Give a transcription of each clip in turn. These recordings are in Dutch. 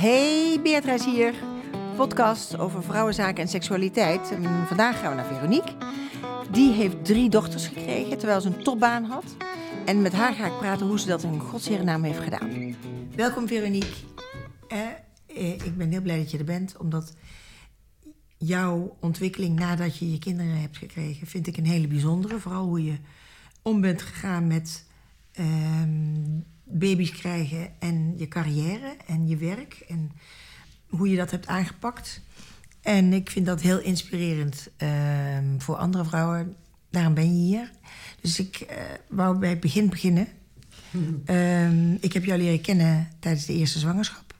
Hey, Beatrijs hier. Podcast over vrouwenzaken en seksualiteit. En vandaag gaan we naar Veronique. Die heeft 3 dochters gekregen terwijl ze een topbaan had. En met haar ga ik praten hoe ze dat in godsherennaam heeft gedaan. Welkom Veronique. Ik ben heel blij dat je er bent, omdat jouw ontwikkeling nadat je je kinderen hebt gekregen vind ik een hele bijzondere. Vooral hoe je om bent gegaan met baby's krijgen en je carrière en je werk en hoe je dat hebt aangepakt. En ik vind dat heel inspirerend voor andere vrouwen. Daarom ben je hier. Dus ik wou bij het begin beginnen. Ik heb jou leren kennen tijdens de eerste zwangerschap.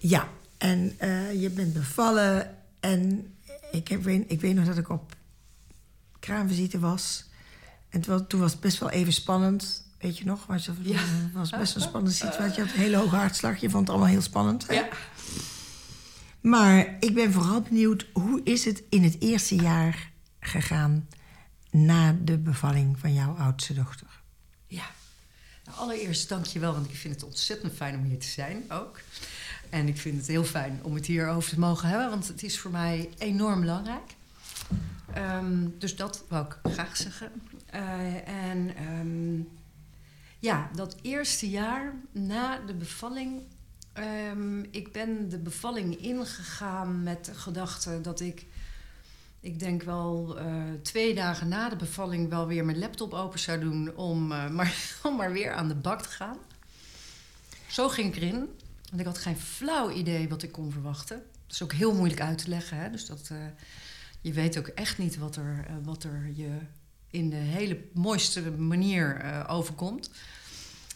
Ja. En je bent bevallen. En ik weet nog dat ik op kraamvisite was. En toen was het best wel even spannend. Weet je nog? Maar het was best een spannende situatie. Je had een hele hoge hartslag. Je vond het allemaal heel spannend. Hè? Ja. Maar ik ben vooral benieuwd, hoe is het in het eerste jaar gegaan na de bevalling van jouw oudste dochter? Ja. Nou, allereerst dank je wel, want ik vind het ontzettend fijn om hier te zijn ook. En ik vind het heel fijn om het hierover te mogen hebben, want het is voor mij enorm belangrijk. Dus dat wou ik graag zeggen. Dat eerste jaar na de bevalling. Ik ben de bevalling ingegaan met de gedachte dat ik denk wel 2 dagen na de bevalling wel weer mijn laptop open zou doen om maar weer aan de bak te gaan. Zo ging ik erin, want ik had geen flauw idee wat ik kon verwachten. Dat is ook heel moeilijk uit te leggen, hè? Dus dat, je weet ook echt niet wat er je in de hele mooiste manier overkomt.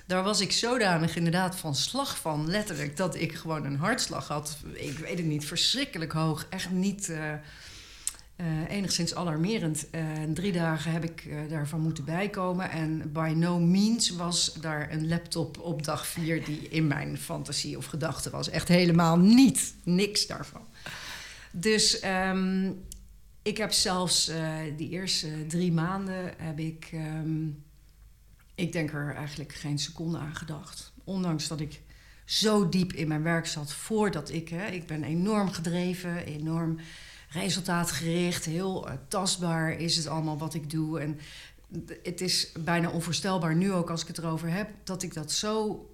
Daar was ik zodanig inderdaad van slag van, letterlijk, dat ik gewoon een hartslag had. Ik weet het niet, verschrikkelijk hoog. Echt niet enigszins alarmerend. 3 dagen heb ik daarvan moeten bijkomen. En by no means was daar een laptop op dag 4... die in mijn fantasie of gedachte was. Echt helemaal niet. Niks daarvan. Dus ik heb zelfs die eerste 3 maanden heb ik... Ik denk er eigenlijk geen seconde aan gedacht. Ondanks dat ik zo diep in mijn werk zat voordat ik ben enorm gedreven, enorm resultaatgericht. Heel tastbaar is het allemaal wat ik doe. En het is bijna onvoorstelbaar nu ook als ik het erover heb, dat ik dat zo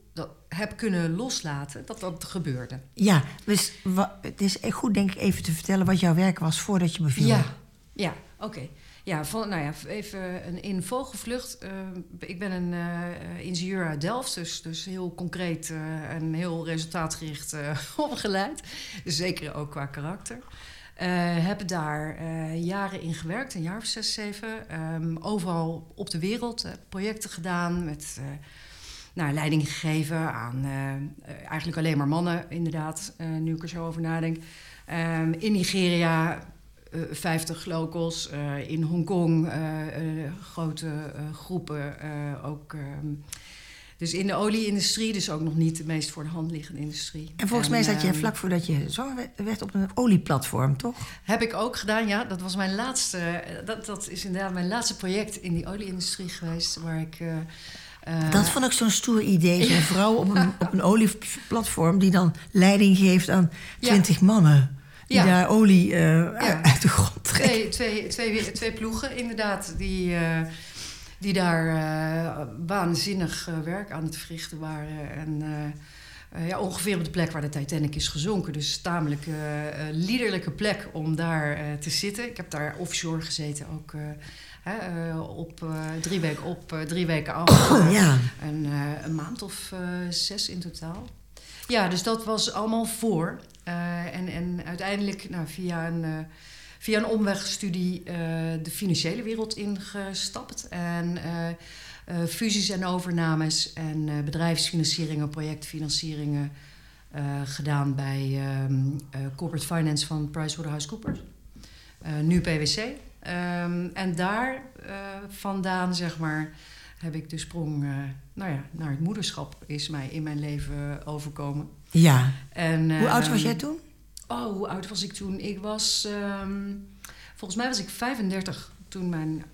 heb kunnen loslaten, dat gebeurde. Ja, dus het is goed denk ik even te vertellen wat jouw werk was voordat je beviel. Ja, oké. Ja, even in vogelvlucht. Ik ben een ingenieur uit Delft, dus heel concreet en heel resultaatgericht opgeleid. Zeker ook qua karakter. Heb daar jaren in gewerkt, een jaar of 6, 7. Overal op de wereld projecten gedaan met... leiding gegeven aan eigenlijk alleen maar mannen, inderdaad, nu ik er zo over nadenk. In Nigeria... 50 locals, in Hongkong grote groepen ook. Dus in de olieindustrie, dus ook nog niet de meest voor de hand liggende industrie. En volgens mij zat je vlak voordat je zwanger werd op een olieplatform, toch? Heb ik ook gedaan, ja. Dat was mijn laatste. Dat is inderdaad mijn laatste project in die olieindustrie geweest, waar ik... dat vond ik zo'n stoer idee. Zo'n vrouw op een olieplatform die dan leiding geeft aan 20 mannen. Die daar olie uit de grond trekken. Twee ploegen, inderdaad, die daar waanzinnig werk aan het verrichten waren. En ongeveer op de plek waar de Titanic is gezonken. Dus tamelijk liederlijke plek om daar te zitten. Ik heb daar offshore gezeten ook. Op 3 weken op, 3 weken af. Een maand of 6 in totaal. Ja, dus dat was allemaal voor. En uiteindelijk via een omwegstudie de financiële wereld ingestapt. En fusies en overnames en bedrijfsfinancieringen, projectfinancieringen gedaan bij corporate finance van PricewaterhouseCoopers. Nu PwC. En daar vandaan, zeg maar, heb ik de sprong naar het moederschap is mij in mijn leven overkomen. Ja. En, hoe oud was jij toen? Hoe oud was ik toen? Ik was... volgens mij was ik 35 toen mijn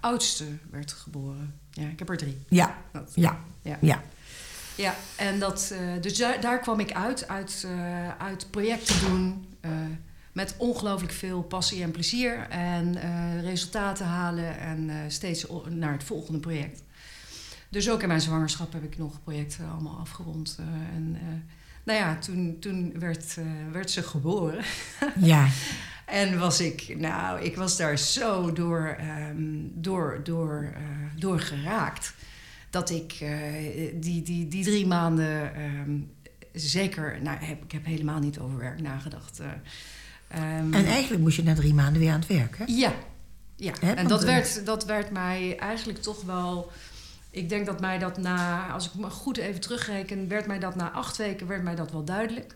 oudste werd geboren. Ja, ik heb er 3. Ja. Dat. Ja. Ja, en dat, dus daar kwam ik uit projecten doen met ongelooflijk veel passie en plezier. En resultaten halen en steeds naar het volgende project. Dus ook in mijn zwangerschap heb ik nog projecten allemaal afgerond. Nou ja, toen werd ze geboren. Ja. En ik was daar zo door geraakt. Dat ik die 3 maanden zeker... Nou, ik heb helemaal niet over werk nagedacht. En eigenlijk moest je na 3 maanden weer aan het werk, hè? Ja, ja. He, en dat werd mij eigenlijk toch wel... Ik denk dat mij dat als ik me goed even terugreken... werd mij dat na 8 weken werd mij dat wel duidelijk.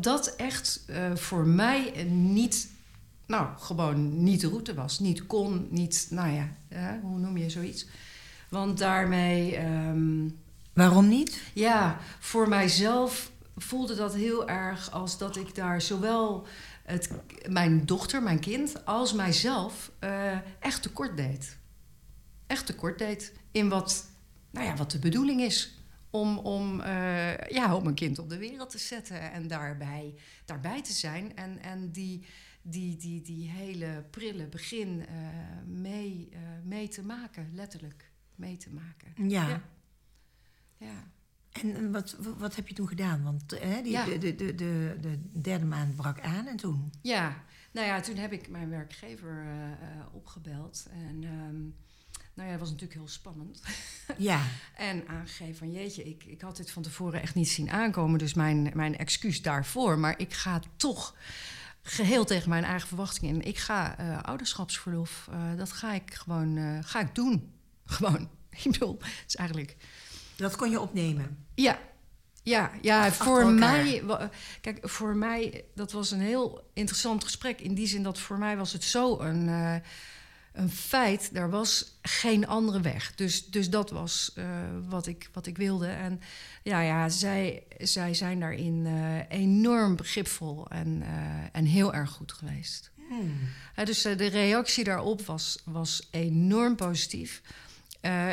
Dat echt voor mij niet... Nou, gewoon niet de route was. Niet kon, niet... Nou ja, hoe noem je zoiets? Want daarmee... Waarom niet? Ja, voor mijzelf voelde dat heel erg... als dat ik daar zowel mijn dochter, mijn kind... als mijzelf echt tekort deed. Echt tekort deed in wat de bedoeling is... om een kind op de wereld te zetten... en daarbij te zijn en die hele prille begin mee te maken, letterlijk. Mee te maken. Ja. Ja. Ja. En wat heb je toen gedaan? Want de 3e maand brak aan en toen? Ja, nou ja, toen heb ik mijn werkgever opgebeld. En nou ja, dat was natuurlijk heel spannend. Ja. En aangegeven van jeetje, ik had dit van tevoren echt niet zien aankomen... dus mijn excuus daarvoor, maar ik ga toch... geheel tegen mijn eigen verwachtingen. En ik ga ouderschapsverlof, dat ga ik gewoon doen. Gewoon. Ik bedoel, het is eigenlijk... Dat kon je opnemen? Ja, voor mij, dat was een heel interessant gesprek. In die zin dat voor mij was het zo een feit. Er was geen andere weg. Dus dat was wat ik wilde. En ja, zij zijn daarin enorm begripvol en heel erg goed geweest. Hmm. Dus de reactie daarop was enorm positief.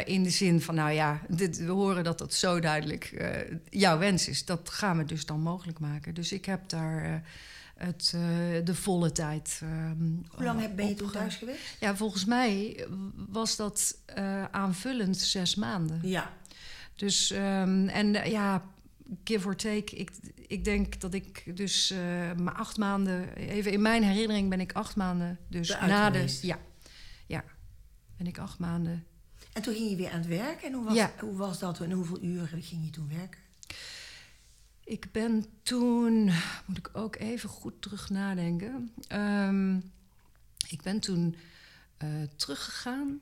In de zin van, nou ja, we horen dat dat zo duidelijk jouw wens is. Dat gaan we dus dan mogelijk maken. Dus ik heb daar... de volle tijd. Hoe lang ben je toen thuis geweest? Ja, volgens mij was dat aanvullend 6 maanden. Ja. Dus, give or take. Ik denk dat ik dus maar 8 maanden... Even in mijn herinnering ben ik 8 maanden... Dus na de... Ja, ben ik 8 maanden. En toen ging je weer aan het werk? En hoe was dat? En hoeveel uren ging je toen werken? Ik ben toen, moet ik ook even goed terug nadenken... ik ben toen teruggegaan.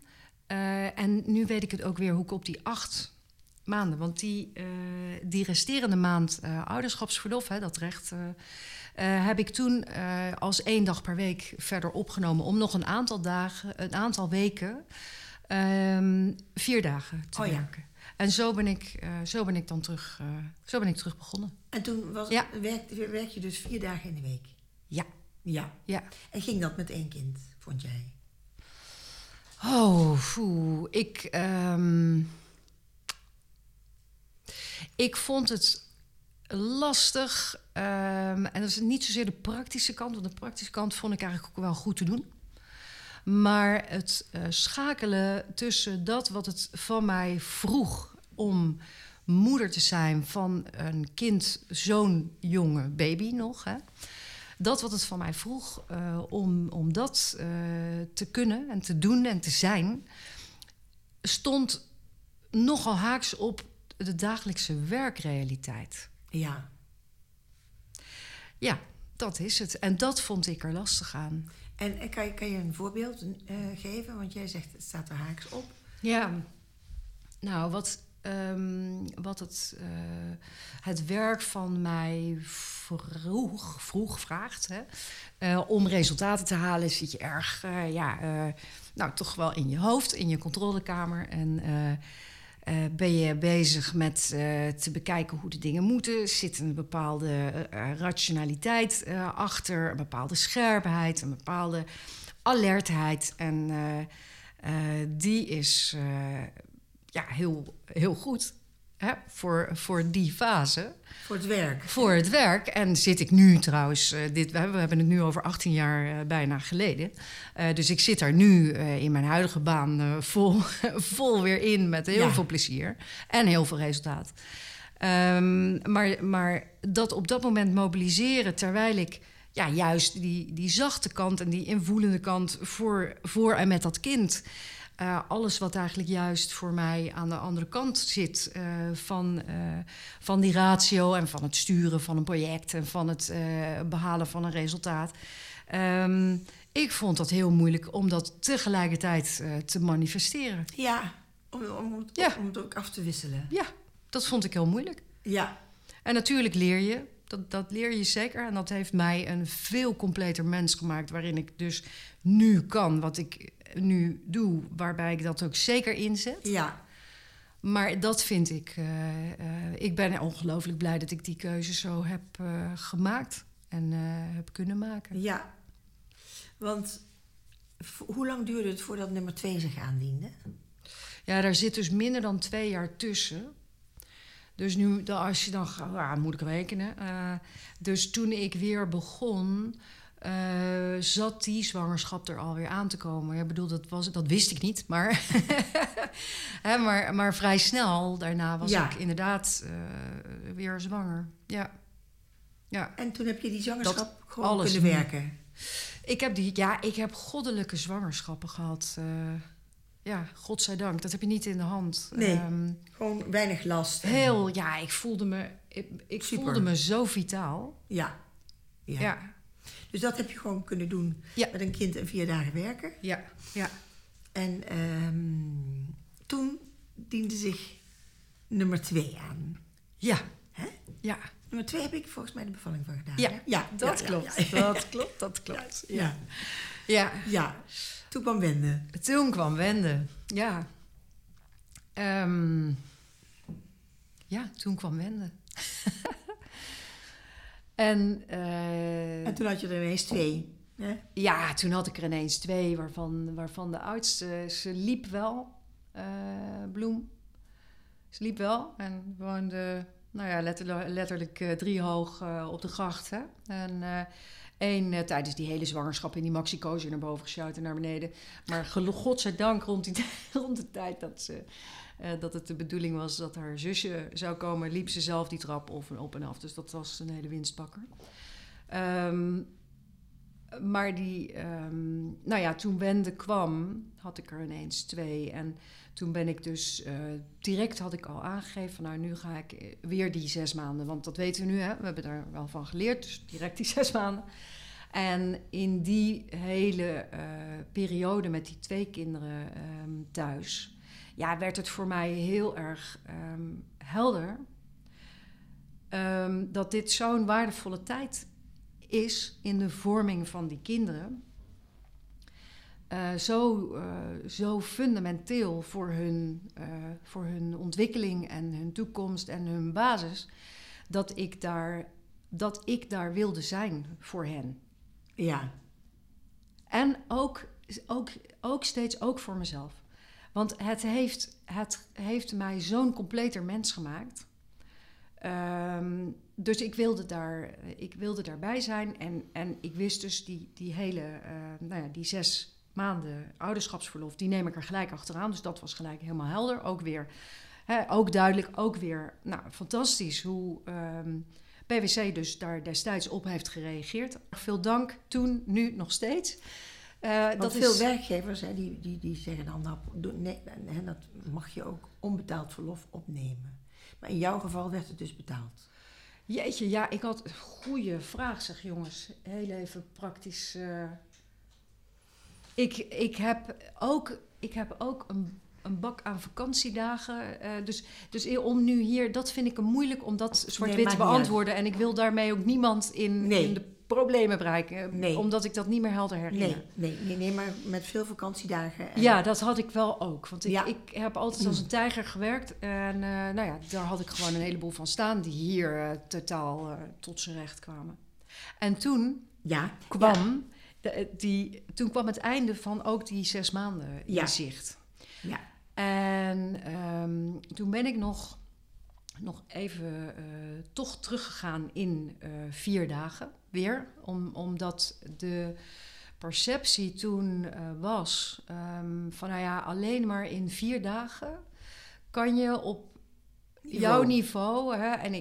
En nu weet ik het ook weer hoe ik op die 8 maanden... want die resterende maand ouderschapsverlof, hè, dat recht... heb ik toen als 1 dag per week verder opgenomen... om nog een aantal weken, 4 dagen te werken. Ja. En zo ben ik terug begonnen. En toen werk je dus 4 dagen in de week? Ja. En ging dat met 1 kind, vond jij? Oh, foe. Ik vond het lastig. En dat is niet zozeer de praktische kant. Want de praktische kant vond ik eigenlijk ook wel goed te doen. Maar het schakelen tussen dat wat het van mij vroeg... om moeder te zijn van een kind, zo'n jonge baby nog... Hè, dat wat het van mij vroeg om dat te kunnen en te doen en te zijn... stond nogal haaks op de dagelijkse werkrealiteit. Ja. Ja, dat is het. En dat vond ik er lastig aan. En kan je een voorbeeld geven? Want jij zegt, het staat er haaks op. Ja, nou, wat het werk van mij vroeg vraagt... Hè? Om resultaten te halen zit je erg... toch wel in je hoofd, in je controlekamer... en ben je bezig met te bekijken hoe de dingen moeten. Zit een bepaalde rationaliteit achter, een bepaalde scherpheid, een bepaalde alertheid. En die is ja, heel goed. Hè, voor die fase. Voor het werk. Voor het werk. En zit ik nu trouwens... we hebben het nu over 18 jaar bijna geleden. Dus ik zit daar nu in mijn huidige baan vol weer in... met heel veel plezier en heel veel resultaat. Maar dat op dat moment mobiliseren... terwijl ik juist die zachte kant en die invoelende kant... voor en met dat kind... alles wat eigenlijk juist voor mij aan de andere kant zit... van die ratio en van het sturen van een project... en van het behalen van een resultaat. Ik vond dat heel moeilijk om dat tegelijkertijd te manifesteren. Ja, om het ook af te wisselen. Ja, dat vond ik heel moeilijk. Ja. En natuurlijk leer je, dat leer je zeker... en dat heeft mij een veel completer mens gemaakt... waarin ik dus nu kan wat ik... nu doe, waarbij ik dat ook zeker inzet. Ja. Maar dat vind ik... ik ben ongelooflijk blij dat ik die keuze zo heb gemaakt... en heb kunnen maken. Ja, want hoe lang duurde het voordat nummer 2 zich aandiende? Ja, daar zit dus minder dan 2 jaar tussen. Dus nu, als je dan... moet ik rekenen. Dus toen ik weer begon... zat die zwangerschap er alweer aan te komen. Ja, bedoel, dat wist ik niet, maar, hè, maar vrij snel daarna was ik inderdaad weer zwanger. Ja. Ja. En toen heb je die zwangerschap gewoon kunnen werken? Ik heb goddelijke zwangerschappen gehad. Godzijdank, dat heb je niet in de hand. Nee, gewoon weinig last. Heel, ik voelde me zo vitaal. Ja. Dus dat heb je gewoon kunnen doen met een kind en 4 dagen werken. Ja. Ja. En toen diende zich nummer 2 aan. Ja. Hè? Ja. Nummer 2 heb ik volgens mij de bevalling van gedaan. Ja, ja, dat klopt. Dat klopt. Ja. Toen kwam Wende. Ja. Toen kwam Wende. En toen had je er ineens 2. Hè? Ja, toen had ik er ineens 2, waarvan de oudste, ze liep wel, Bloem. Ze liep wel en woonde, letterlijk 3 hoog op de gracht. Hè? En 1 tijdens die hele zwangerschap in die maxicozer naar boven gesjouwd en naar beneden. Maar godzijdank rond de tijd dat ze... dat het de bedoeling was dat haar zusje zou komen... liep ze zelf die trap op en af. Dus dat was een hele winstpakker. Maar die... toen Wende kwam, had ik er ineens 2. En toen ben ik dus... direct had ik al aangegeven van... nu ga ik weer die 6 maanden. Want dat weten we nu, hè. We hebben daar wel van geleerd. Dus direct die 6 maanden. En in die hele periode met die 2 kinderen thuis... werd het voor mij heel erg helder... dat dit zo'n waardevolle tijd is... in de vorming van die kinderen. Zo fundamenteel voor hun ontwikkeling... en hun toekomst en hun basis... dat ik daar wilde zijn voor hen. Ja. En ook steeds voor mezelf. Want het heeft mij zo'n completer mens gemaakt. Dus ik wilde daarbij zijn. En ik wist dus die hele... die 6 maanden ouderschapsverlof... die neem ik er gelijk achteraan. Dus dat was gelijk helemaal helder. Ook weer... ook duidelijk, ook weer... fantastisch hoe... PwC dus daar destijds op heeft gereageerd. Veel dank toen, nu, nog steeds... dat veel werkgevers die zeggen dan... Nee, dat mag je ook onbetaald verlof opnemen. Maar in jouw geval werd het dus betaald. Jeetje, ja, ik had een goede vraag, zeg jongens. Heel even praktisch. Ik heb ook een bak aan vakantiedagen. Dus om nu hier... Dat vind ik moeilijk om dat zwart-wit te beantwoorden. En ik wil daarmee ook niemand in de problemen bereiken, omdat ik dat niet meer helder herinner. Nee, maar met veel vakantiedagen. Ja, dat had ik wel ook. Want ik heb altijd als een tijger gewerkt. En daar had ik gewoon een heleboel van staan... die hier totaal tot z'n recht kwamen. En toen kwam het einde van ook die 6 maanden in zicht. Ja. En toen ben ik nog even toch teruggegaan in 4 dagen weer. Omdat de perceptie toen was van nou ja, alleen maar in 4 dagen kan je op jouw niveau, hè, en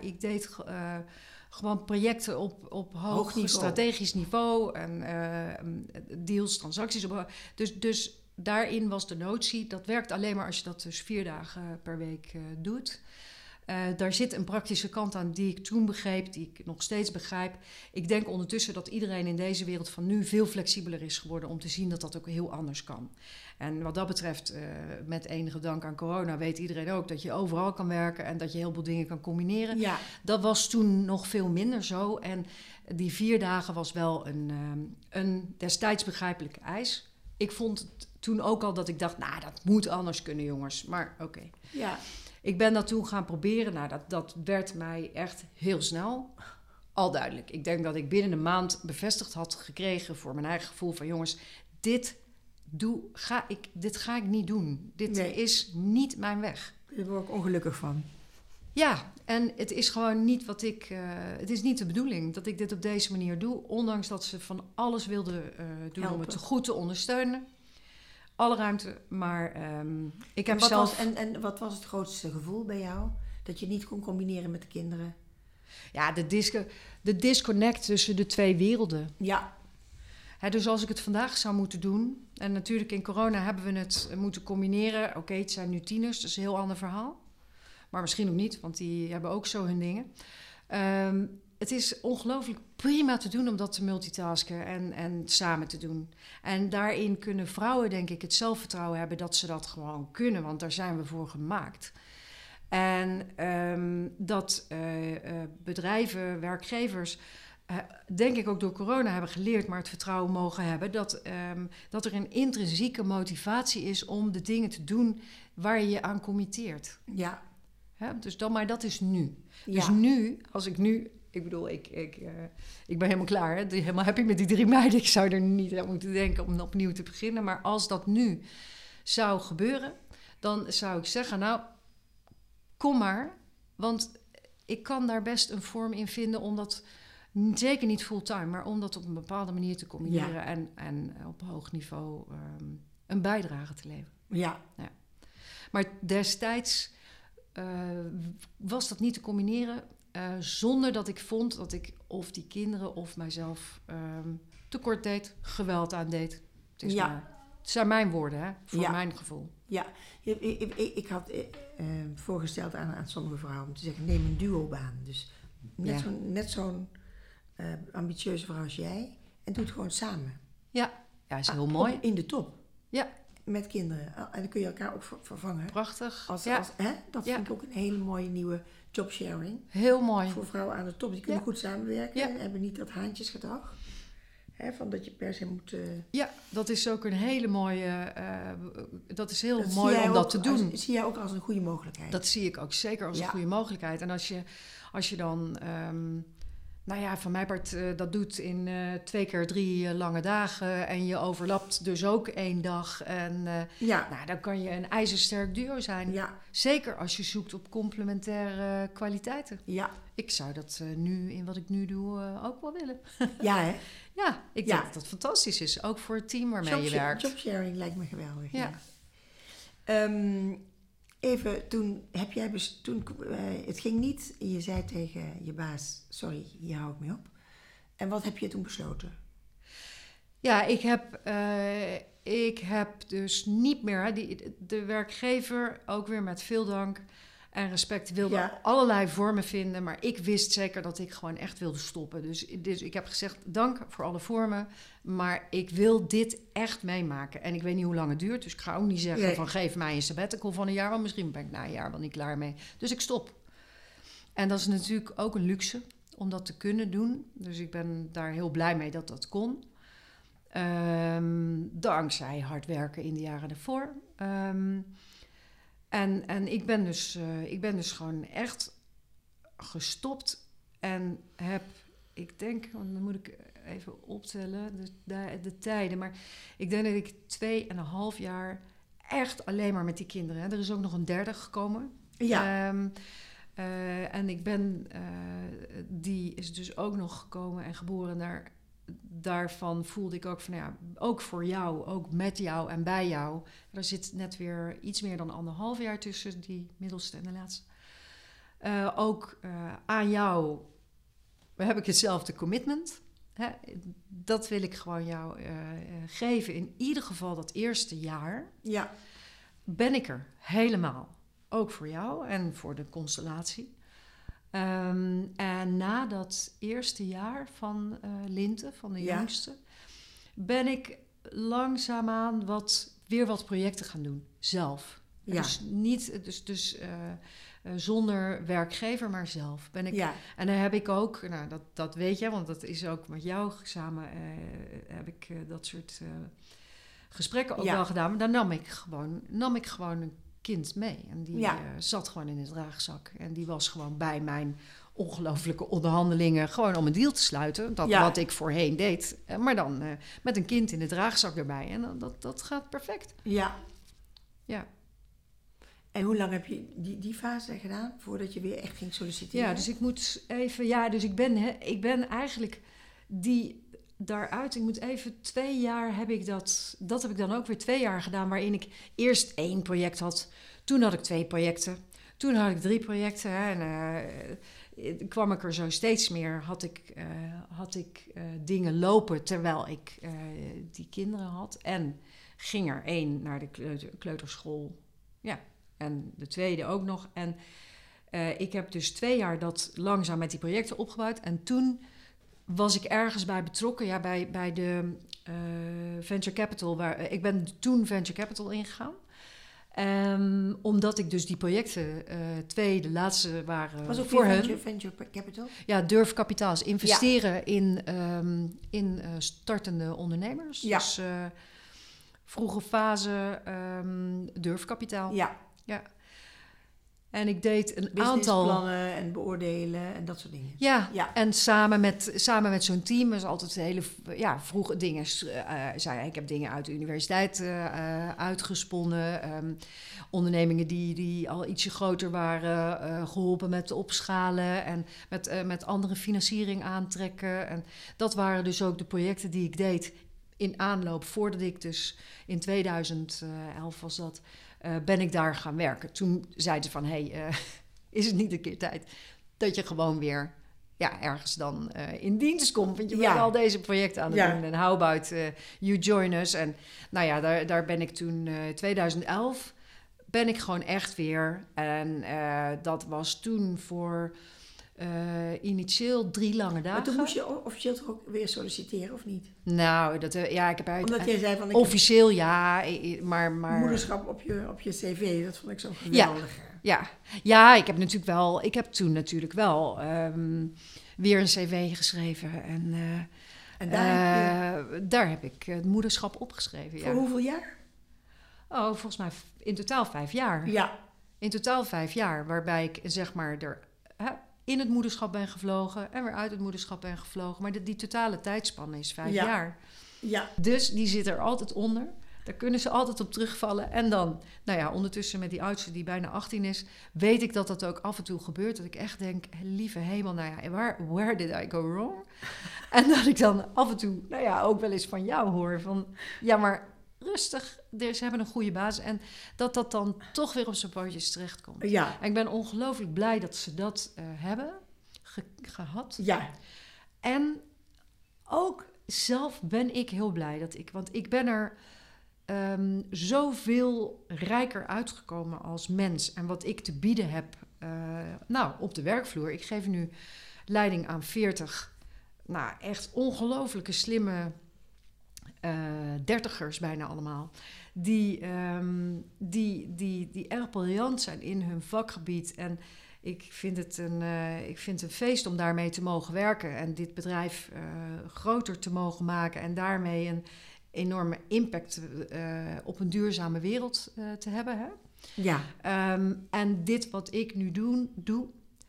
ik deed gewoon projecten op hoog niveau. Strategisch niveau en deals, transacties. Dus daarin was de notie, dat werkt alleen maar als je dat dus 4 dagen per week doet. Daar zit een praktische kant aan die ik toen begreep, die ik nog steeds begrijp. Ik denk ondertussen dat iedereen in deze wereld van nu veel flexibeler is geworden om te zien dat dat ook heel anders kan. En wat dat betreft, met enige dank aan corona, weet iedereen ook dat je overal kan werken en dat je heel veel dingen kan combineren. Ja. Dat was toen nog veel minder zo. En die 4 dagen was wel een destijds begrijpelijke eis. Ik vond het toen ook al dat ik dacht, nou, dat moet anders kunnen, jongens. Maar oké. Ja. Ik ben dat toen gaan proberen. Nou, dat werd mij echt heel snel al duidelijk. Ik denk dat ik binnen een maand bevestigd had gekregen voor mijn eigen gevoel van, jongens, dit ga ik niet doen. Dit is niet mijn weg. Daar word ik ongelukkig van. Ja, en het is gewoon niet het is niet de bedoeling dat ik dit op deze manier doe. Ondanks dat ze van alles wilden doen helpen, om het goed te ondersteunen. Alle ruimte, maar ik heb zelf... En wat was het grootste gevoel bij jou? Dat je niet kon combineren met de kinderen? Ja, de disconnect tussen de twee werelden. Ja. Hè, dus als ik het vandaag zou moeten doen... En natuurlijk in corona hebben we het moeten combineren. Oké, het zijn nu tieners, dat is een heel ander verhaal. Maar misschien ook niet, want die hebben ook zo hun dingen. Het is ongelooflijk prima te doen om dat te multitasken en samen te doen. En daarin kunnen vrouwen, denk ik, het zelfvertrouwen hebben dat ze dat gewoon kunnen. Want daar zijn we voor gemaakt. En dat bedrijven, werkgevers, denk ik ook door corona hebben geleerd, maar het vertrouwen mogen hebben, dat er een intrinsieke motivatie is om de dingen te doen waar je je aan committeert. Ja. Hè? Dus dan, maar dat is nu. Ja. Dus nu, als ik nu... Ik bedoel, ik ben helemaal klaar. Hè? Helemaal happy met die 3 meiden. Ik zou er niet aan moeten denken om opnieuw te beginnen. Maar als dat nu zou gebeuren, dan zou ik zeggen, nou, kom maar. Want ik kan daar best een vorm in vinden om dat, zeker niet fulltime, maar om dat op een bepaalde manier te combineren. Ja. En op hoog niveau een bijdrage te leveren. Ja. Ja. Maar destijds was dat niet te combineren. Zonder dat ik vond dat ik of die kinderen of mijzelf tekort deed, geweld aan deed. Het zijn mijn woorden, hè? Voor mijn gevoel. Ja, ik had voorgesteld aan sommige vrouwen om te zeggen, neem een duobaan. Dus net zo'n ambitieuze vrouw als jij en doe het gewoon samen. Ja, is heel mooi. In de top. Ja. Met kinderen. En dan kun je elkaar ook vervangen. Prachtig. Dat vind ik ook een hele mooie nieuwe jobsharing. Heel mooi. Voor vrouwen aan de top. Die kunnen goed samenwerken. En hebben niet dat haantjesgedrag. Hè, van dat je per se moet... Ja, dat is ook een hele mooie... dat is heel mooi om dat te doen. Dat zie jij ook als een goede mogelijkheid. Dat zie ik ook zeker als een goede mogelijkheid. En als je dan... Nou ja, van mijn part, dat doet in 2 keer 3 lange dagen. En je overlapt dus ook 1 dag. En dan kan je een ijzersterk duo zijn. Ja. Zeker als je zoekt op complementaire kwaliteiten. Ja. Ik zou dat nu, in wat ik nu doe, ook wel willen. Ja, hè? Ja, ik denk dat dat fantastisch is. Ook voor het team waarmee je werkt. Jobsharing lijkt me geweldig. Ja. Even, toen het ging niet en je zei tegen je baas, sorry, hier hou ik mee op. En wat heb je toen besloten? Ja, ik heb dus niet meer, hè, de werkgever, ook weer met veel dank en respect, wilde allerlei vormen vinden. Maar ik wist zeker dat ik gewoon echt wilde stoppen. Dus ik heb gezegd, dank voor alle vormen, maar ik wil dit echt meemaken. En ik weet niet hoe lang het duurt, dus ik ga ook niet zeggen van geef mij een sabbatical van 1 jaar, want misschien ben ik na 1 jaar wel niet klaar mee. Dus ik stop. En dat is natuurlijk ook een luxe om dat te kunnen doen. Dus ik ben daar heel blij mee dat dat kon. Dankzij hard werken in de jaren daarvoor. En ik ben dus gewoon echt gestopt en heb, ik denk, want dan moet ik even optellen de tijden, maar ik denk dat ik 2,5 jaar echt alleen maar met die kinderen. Er is ook nog een derde gekomen. Ja. En ik ben... die is dus ook nog gekomen en geboren. Daarvan voelde ik ook van... ja, ook voor jou, ook met jou en bij jou. Er zit net weer iets meer dan 1,5 jaar tussen die middelste en de laatste. Ook aan jou heb ik hetzelfde commitment. Hè? Dat wil ik gewoon jou geven. In ieder geval dat eerste jaar ja. ben ik er helemaal. Ook voor jou en voor de constellatie. En na dat eerste jaar van Linten, van de jongste... Ja. ben ik langzaamaan weer wat projecten gaan doen, zelf. Ja. Dus niet... zonder werkgever, maar zelf ben ik. Ja. En dan heb ik ook, nou, dat weet je, want dat is ook met jou samen heb ik dat soort gesprekken ook ja. wel gedaan. Maar dan nam ik gewoon een kind mee. En die ja. Zat gewoon in de draagzak. En die was gewoon bij mijn ongelooflijke onderhandelingen gewoon om een deal te sluiten. Dat ja. wat ik voorheen deed. Maar dan met een kind in de draagzak erbij. En dat gaat perfect. Ja. Ja. En hoe lang heb je die fase gedaan voordat je weer echt ging solliciteren? Ja, dus ik ben eigenlijk die daaruit. Ik moet even 2 jaar heb ik dat. Dat heb ik dan ook weer 2 jaar gedaan, waarin ik eerst 1 project had. Toen had ik 2 projecten. Toen had ik 3 projecten. Hè, en kwam ik er zo steeds meer. Had ik dingen lopen terwijl ik die kinderen had. En ging er 1 naar de kleuterschool. Ja. En de tweede ook nog. En ik heb dus 2 jaar dat langzaam met die projecten opgebouwd. En toen was ik ergens bij betrokken. Ja, bij de venture capital. Ik ben toen venture capital ingegaan. Omdat ik dus die projecten, 2 de laatste waren was ook voor hun. Venture capital? Ja, durfkapitaal. Dus investeren ja. in startende ondernemers. Ja. Dus vroege fase durfkapitaal. Ja. Ja, en ik deed een aantal... businessplannen en beoordelen en dat soort dingen. Ja, ja. En samen met zo'n team is altijd hele vroege dingen. Ik heb dingen uit de universiteit uitgesponnen. Ondernemingen die al ietsje groter waren, geholpen met opschalen en met andere financiering aantrekken. En dat waren dus ook de projecten die ik deed in aanloop voordat ik dus in 2011 was dat... ben ik daar gaan werken. Toen zeiden ze van, is het niet een keer tijd dat je gewoon weer ergens dan in dienst komt? Want je bent al deze projecten aan het doen. En how about you join us? En nou ja, daar ben ik toen, 2011, ben ik gewoon echt weer. En dat was toen voor initieel 3 lange dagen. Maar toen moest je officieel toch ook weer solliciteren, of niet? Nou, ik heb uit... Omdat jij zei van... Officieel, maar... Moederschap op je cv, dat vond ik zo geweldig. Ja, ja. Ja, ik heb toen natuurlijk wel weer een cv geschreven. En daar heb ik het moederschap opgeschreven, Voor hoeveel jaar? Oh, volgens mij in totaal 5 jaar. Ja. In totaal 5 jaar, waarbij ik zeg maar... in het moederschap ben gevlogen en weer uit het moederschap ben gevlogen. Maar die totale tijdspanne is 5 jaar. Ja. Dus die zit er altijd onder. Daar kunnen ze altijd op terugvallen. En dan, ondertussen met die oudste die bijna 18 is... weet ik dat ook af en toe gebeurt. Dat ik echt denk, lieve hemel, where did I go wrong? En dat ik dan af en toe, ook wel eens van jou hoor. Van, ja, maar rustig, ze hebben een goede basis. En dat dan toch weer op zijn pootjes terechtkomt. Ja. En ik ben ongelooflijk blij dat ze dat hebben gehad. Ja. En ook zelf ben ik heel blij dat ik... Want ik ben er zoveel rijker uitgekomen als mens. En wat ik te bieden heb op de werkvloer. Ik geef nu leiding aan 40. Nou, echt ongelooflijke slimme... 30ers bijna allemaal, die erg briljant zijn in hun vakgebied. En ik vind het een feest om daarmee te mogen werken en dit bedrijf groter te mogen maken en daarmee een enorme impact op een duurzame wereld te hebben. Hè? Ja. En dit wat ik nu doe,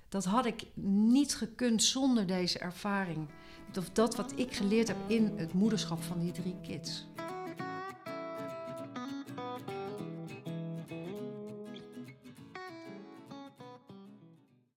dat had ik niet gekund zonder deze ervaring. Of dat wat ik geleerd heb in het moederschap van die 3 kids.